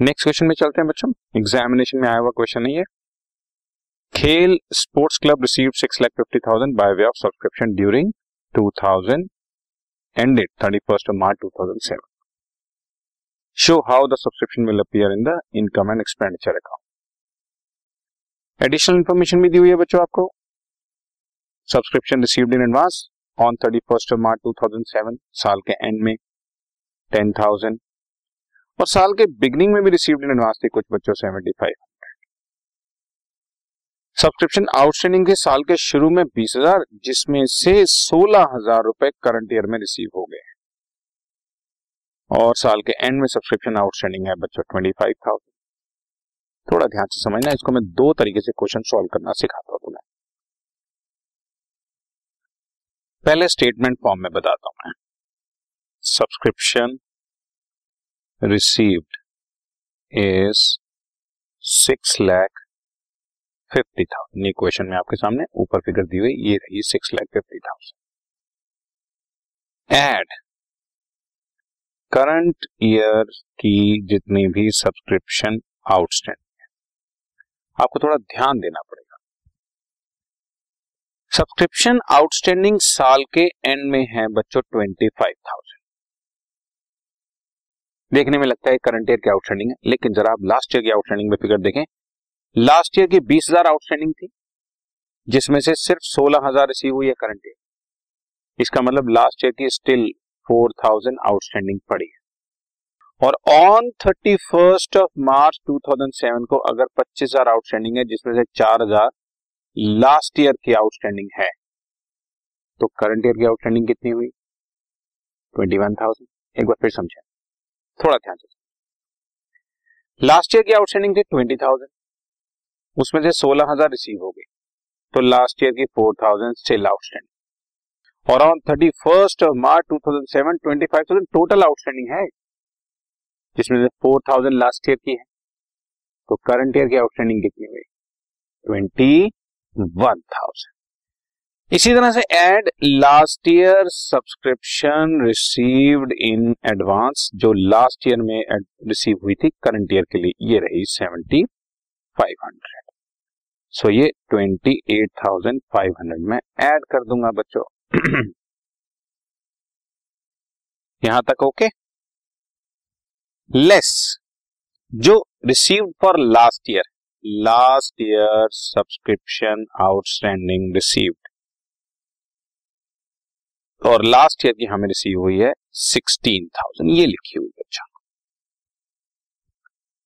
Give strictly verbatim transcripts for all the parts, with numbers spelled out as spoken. Next question में चलते हैं बच्चों, एग्जामिनेशन में आया हुआ क्वेश्चन है ये। खेल sports club received six lakh fifty thousand by way of subscription during two thousand ended thirty first of March two thousand seven show how the subscription will appear in the income and expenditure account. Additional information भी दी हुई है बच्चों आपको, subscription received in advance on thirty first of March two thousand seven, साल के and में ten thousand, और साल के बिगनिंग में भी रिसीव्ड इन एडवांस थे कुछ बच्चों seventy five hundred. Subscription outstanding थे साल के शुरू में बीस हजार, जिसमें से सोलह हजार रुपए करंट ईयर में रिसीव हो गए, और साल के एंड में सब्सक्रिप्शन आउटस्टैंडिंग है बच्चों ट्वेंटी फाइव थाउजेंड। थोड़ा ध्यान से समझना, इसको मैं दो तरीके से क्वेश्चन सॉल्व करना सिखाता हूं तुम्हें। पहले स्टेटमेंट फॉर्म में बताता हूं मैं, subscription received is six lakh fifty thousand, ये क्वेश्चन में आपके सामने ऊपर फिगर दी हुई ये रही six lakh fifty thousand. Add current year की जितनी भी सब्सक्रिप्शन आउटस्टैंडिंग है, आपको थोड़ा ध्यान देना पड़ेगा। सब्सक्रिप्शन आउटस्टैंडिंग साल के एंड में है बच्चों ट्वेंटी फाइव थाउजेंड, देखने में लगता है करंट ईयर की आउटस्टैंडिंग है, लेकिन जरा आप लास्ट ईयर की आउटस्टैंडिंग पे फिगर देखें। लास्ट ईयर की बीस हजार आउटस्टैंडिंग थी, जिसमें से सिर्फ सोलह हजार रिसीव हुई है करंट ईयर। इसका मतलब लास्ट ईयर की स्टिल चार हजार आउटस्टैंडिंग पड़ी है, और on thirty first of March two thousand seven को अगर पच्चीस हजार आउटस्टैंडिंग है, जिसमें से चार हजार लास्ट ईयर की आउटस्टैंडिंग है, तो करंट ईयर की आउटस्टैंडिंग कितनी हुई ट्वेंटी वन थाउजेंड। एक बार फिर समझें, थोड़ा ध्यान से। लास्ट ईयर की आउटस्टैंडिंग थी ट्वेंटी थाउजेंड, उसमें से सोलह हजार रिसीव हो गई, तो लास्ट ईयर की फोर थाउजेंड स्टिल आउटस्टैंडिंग, और on thirty first of March two thousand seven twenty five thousand total outstanding है, जिसमें से फोर थाउजेंड लास्ट ईयर की है, तो करंट ईयर की आउटस्टैंडिंग कितनी हुई ट्वेंटी वन थाउजेंड। इसी तरह से add last year subscription received in advance, जो लास्ट ईयर में रिसीव हुई थी करंट ईयर के लिए, ये रही सेवेंटी फाइव हंड्रेड, सो ये twenty eight thousand five hundred में ऐड कर दूंगा बच्चों। यहां तक ओके। लेस जो received for last year, last year subscription outstanding received, और लास्ट ईयर की हमें रिसीव हुई है सिक्सटीन थाउजेंड, ये लिखी हुई बच्चा।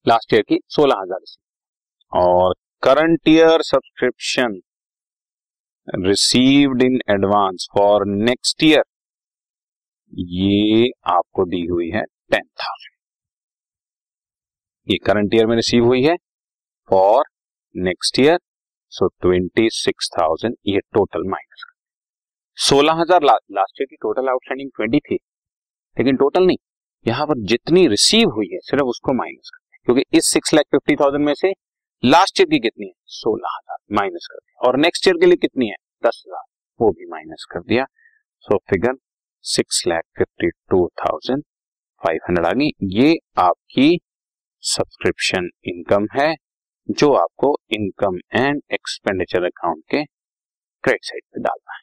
लास्ट ईयर की सोलह हजार रिसीव, और current year subscription received in advance for next year, ये आपको दी हुई है टेन थाउजेंड, ये करंट ईयर में रिसीव हुई है for next year, so twenty six thousand, ये टोटल माइनस सोलह हजार लास्ट ईयर की टोटल आउटस्टैंडिंग ट्वेंटी थी, लेकिन टोटल नहीं, यहाँ पर जितनी रिसीव हुई है सिर्फ उसको माइनस करते हैं, क्योंकि इस सिक्स लाख फिफ्टी थाउजेंड में से लास्ट ईयर की कितनी है सोलह हजार, माइनस कर दिया, और नेक्स्ट ईयर के लिए कितनी है दस हजार, वो भी माइनस कर दिया, so figure six lakh fifty two thousand five hundred आ गई। ये आपकी सब्सक्रिप्शन इनकम है, जो आपको इनकम एंड एक्सपेंडिचर अकाउंट के क्रेडिट साइड पे डालना है।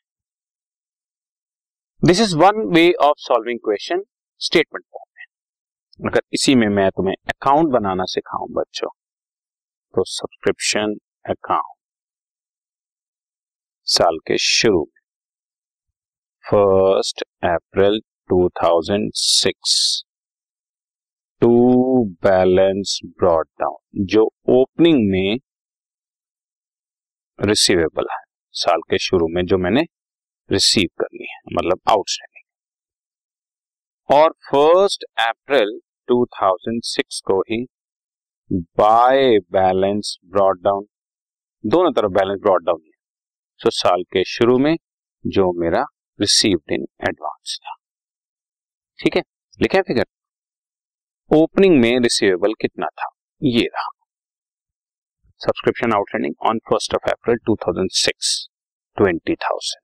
This is one way of solving question statement form में। अगर इसी में मैं तुम्हें अकाउंट बनाना सिखाऊं बच्चों, तो सब्सक्रिप्शन अकाउंट साल के शुरू में first April two thousand six to balance brought down, जो ओपनिंग में रिसीवेबल है साल के शुरू में, जो मैंने रिसीव करनी है मतलब आउटस्टैंडिंग, और first April two thousand six को ही बाय बैलेंस ब्रॉट डाउन, दोनों तरफ बैलेंस ब्रॉट डाउन है, सो साल के शुरू में जो मेरा रिसीव्ड इन एडवांस था, ठीक है, लिखा है फिगर, ओपनिंग में रिसीवेबल कितना था, ये रहा subscription outstanding on first of April two thousand six twenty thousand,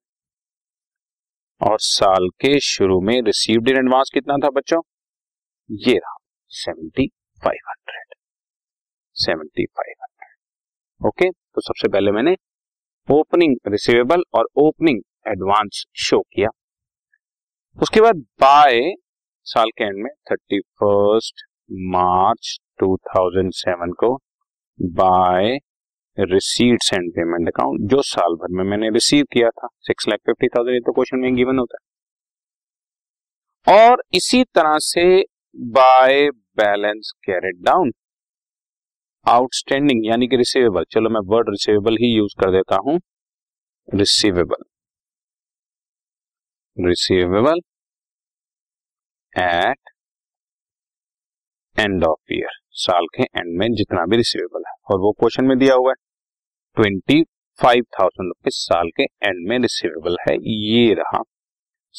और साल के शुरू में रिसीव्ड इन एडवांस कितना था बच्चों, ये रहा seventy five hundred. Seventy five hundred. Okay, तो सबसे पहले मैंने ओपनिंग रिसीवेबल और ओपनिंग एडवांस शो किया। उसके बाद बाय साल के एंड में इकतीस मार्च दो हज़ार सात को by receipts and payment account जो साल भर में मैंने रिसीव किया था सिक्स लाख फिफ्टी थाउजेंड, ये तो क्वेश्चन में गिवन होता है। और इसी तरह से by balance carried down outstanding यानी कि रिसीवेबल, चलो मैं वर्ड रिसीवेबल ही यूज कर देता हूं, receivable receivable at end of year, साल के एंड में जितना भी रिसीवेबल है, और वो क्वेश्चन में दिया हुआ है पच्चीस हज़ार रुपीस साल के एंड में रिसीवेबल है। ये रहा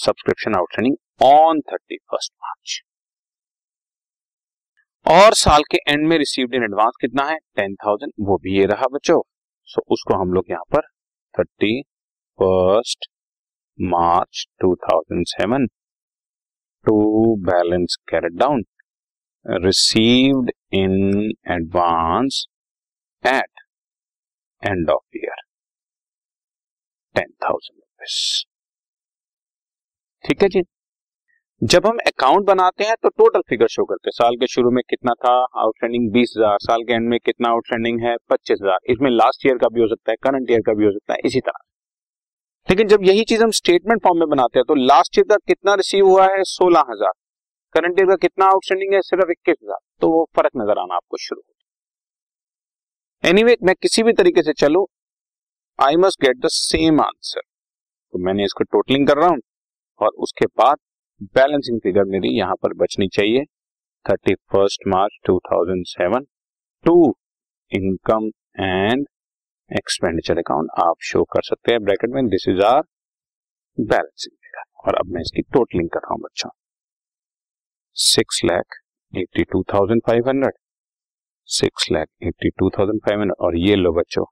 subscription outstanding on thirty first March, और साल के एंड में रिसीव्ड इन एडवांस कितना है टेन थाउजेंड, वो भी ये रहा बच्चों। सो so, उसको हम लोग यहाँ पर इकतीस मार्च दो हज़ार सात to balance carried down received in advance at end of year ten thousand rupees. ठीक है जी, जब हम अकाउंट बनाते हैं तो टोटल फिगर शो करते हैं। साल के शुरू में कितना था आउटस्टैंडिंग बीस हज़ार, साल के एंड में कितना आउटस्टैंडिंग है पच्चीस हज़ार, इसमें लास्ट ईयर का भी हो सकता है, करंट ईयर का भी हो सकता है, इसी तरह। लेकिन जब यही चीज हम स्टेटमेंट फॉर्म में बनाते हैं तो लास्ट ईयर का कितना रिसीव हुआ है सोलह हज़ार, करंट ईयर का कितना आउटस्टैंडिंग है सिर्फ इक्कीस हज़ार, तो वो फर्क नजर आना आपको शुरू होता है। एनीवे मैं किसी भी तरीके से चलूं I must get the same answer, तो मैंने इसको टोटलिंग कर रहा हूं और उसके बाद बैलेंसिंग फिगर मेरी यहाँ पर बचनी चाहिए इकतीस मार्च दो हज़ार सात to income and expenditure account आप शो कर सकते हैं ब्रैकेट में, this is our balancing figure. और अब मैं इसकी टोटलिंग कर रहा हूं बच्चों, six lakh eighty two thousand five hundred, six lakh eighty two thousand five hundred, और ये लो बच्चों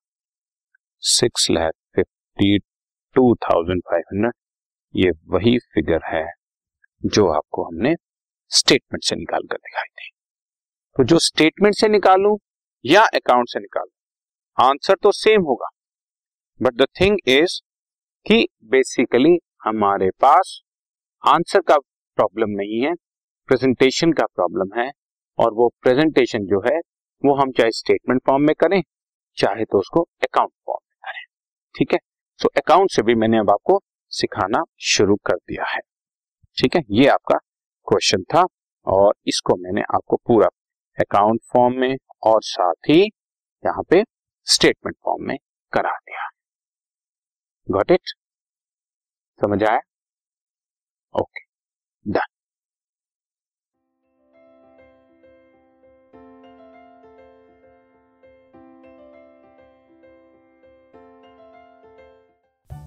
six lakh fifty two thousand five hundred, ये वही फिगर है जो आपको हमने स्टेटमेंट से निकाल कर दिखाई थी। तो जो स्टेटमेंट से निकालूं या अकाउंट से निकालूं आंसर तो सेम होगा, बट द थिंग इज कि बेसिकली हमारे पास आंसर का प्रॉब्लम नहीं है, प्रेजेंटेशन का प्रॉब्लम है, और वो प्रेजेंटेशन जो है वो हम चाहे स्टेटमेंट फॉर्म में करें चाहे तो उसको अकाउंट फॉर्म में करें। ठीक है, सो अकाउंट से भी मैंने अब आपको सिखाना शुरू कर दिया है। ठीक है, ये आपका क्वेश्चन था और इसको मैंने आपको पूरा अकाउंट फॉर्म में और साथ ही यहाँ पे स्टेटमेंट फॉर्म में करा दिया। गॉट इट, समझ आया? Okay, done.